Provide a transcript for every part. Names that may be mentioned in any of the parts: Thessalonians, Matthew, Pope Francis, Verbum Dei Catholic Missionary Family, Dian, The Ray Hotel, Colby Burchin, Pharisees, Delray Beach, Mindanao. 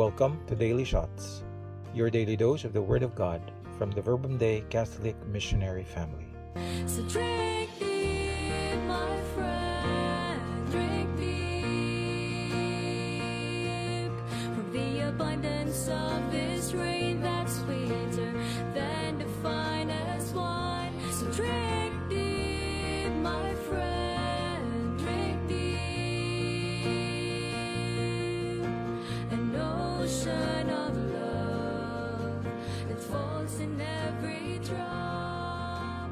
Welcome to Daily Shots, your daily dose of the Word of God from the Verbum Dei Catholic Missionary Family. So drink thee, my friend, drink thee from the abundance of this rain that's sweeter than the finest wine. So drink thee, my friend, drink thee an ocean of love that falls in every drop.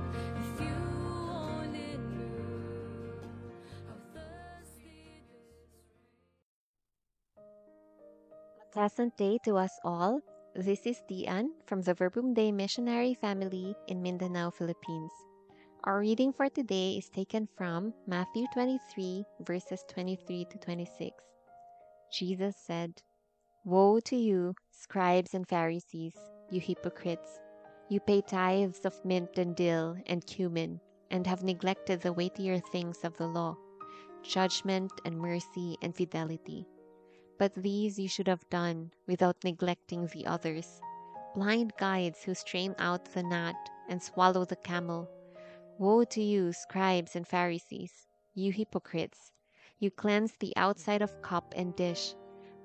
Pleasant day to us all. This is Dian from the Verbum Dei Missionary Family in Mindanao, Philippines. Our reading for today is taken from Matthew 23, verses 23 to 26. Jesus said, "Woe to you, scribes and Pharisees, you hypocrites! You pay tithes of mint and dill and cumin, and have neglected the weightier things of the law, judgment and mercy and fidelity. But these you should have done without neglecting the others, blind guides who strain out the gnat and swallow the camel. Woe to you, scribes and Pharisees, you hypocrites! You cleanse the outside of cup and dish,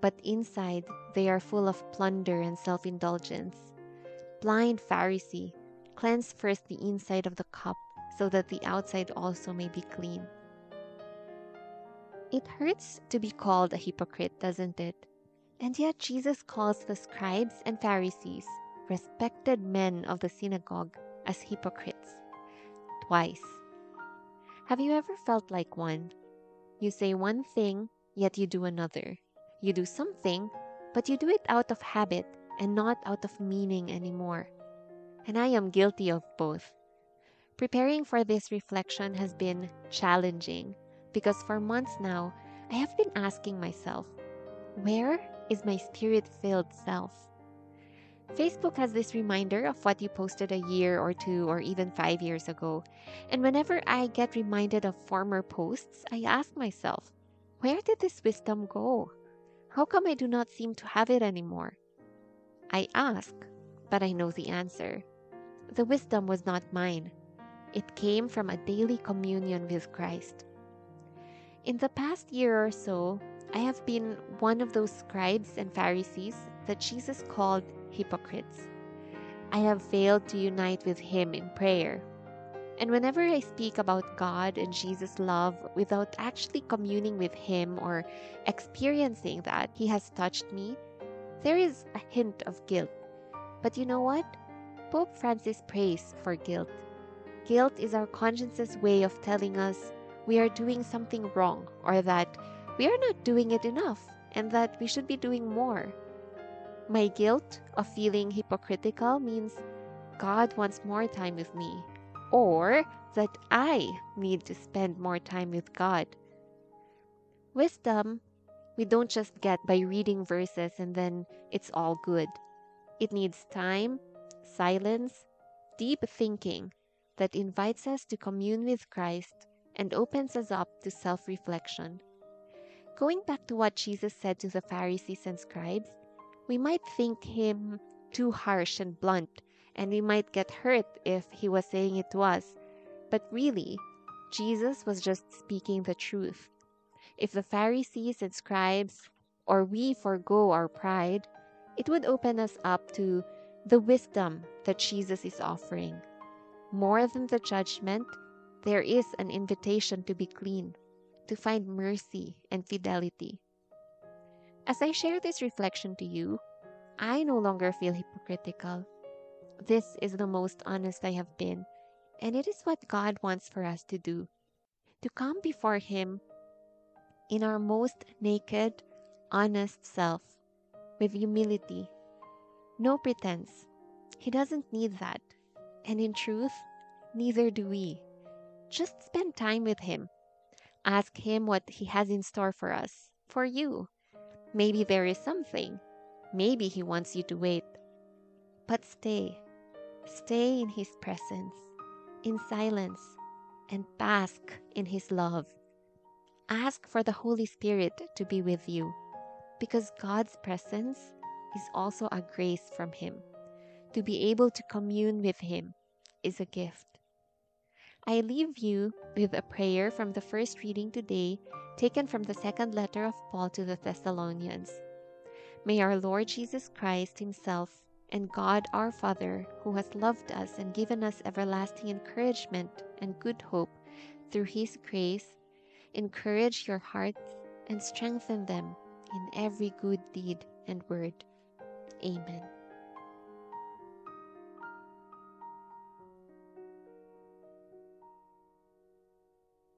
but inside they are full of plunder and self-indulgence. Blind Pharisee, cleanse first the inside of the cup, so that the outside also may be clean." It hurts to be called a hypocrite, doesn't it? And yet Jesus calls the scribes and Pharisees, respected men of the synagogue, as hypocrites. Twice. Have you ever felt like one? You say one thing, yet you do another. You do something, but you do it out of habit and not out of meaning anymore. And I am guilty of both. Preparing for this reflection has been challenging, because for months now, I have been asking myself, where is my spirit-filled self? Facebook has this reminder of what you posted a year or two or even 5 years ago. And whenever I get reminded of former posts, I ask myself, where did this wisdom go? How come I do not seem to have it anymore? I ask, but I know the answer. The wisdom was not mine. It came from a daily communion with Christ. In the past year or so, I have been one of those scribes and Pharisees that Jesus called hypocrites. I have failed to unite with Him in prayer. And whenever I speak about God and Jesus' love without actually communing with Him or experiencing that He has touched me, there is a hint of guilt. But you know what? Pope Francis prays for guilt. Guilt is our conscience's way of telling us we are doing something wrong, or that we are not doing it enough and that we should be doing more. My guilt of feeling hypocritical means God wants more time with me, or that I need to spend more time with God. Wisdom, we don't just get by reading verses and then it's all good. It needs time, silence, deep thinking that invites us to commune with Christ and opens us up to self-reflection. Going back to what Jesus said to the Pharisees and scribes, we might think Him too harsh and blunt, and we might get hurt if He was saying it to us. But really, Jesus was just speaking the truth. If the Pharisees and scribes, or we, forgo our pride, it would open us up to the wisdom that Jesus is offering. More than the judgment, there is an invitation to be clean, to find mercy and fidelity. As I share this reflection to you, I no longer feel hypocritical. This is the most honest I have been, and it is what God wants for us to do. To come before Him in our most naked, honest self, with humility. No pretense. He doesn't need that. And in truth, neither do we. Just spend time with Him. Ask Him what He has in store for us, for you. Maybe there is something. Maybe He wants you to wait. But stay. Stay in His presence, in silence, and bask in His love. Ask for the Holy Spirit to be with you. because God's presence is also a grace from Him. To be able to commune with Him is a gift. I leave you with a prayer from the first reading today, taken from the second letter of Paul to the Thessalonians. May our Lord Jesus Christ Himself and God our Father, who has loved us and given us everlasting encouragement and good hope through His grace, encourage your hearts and strengthen them in every good deed and word. Amen.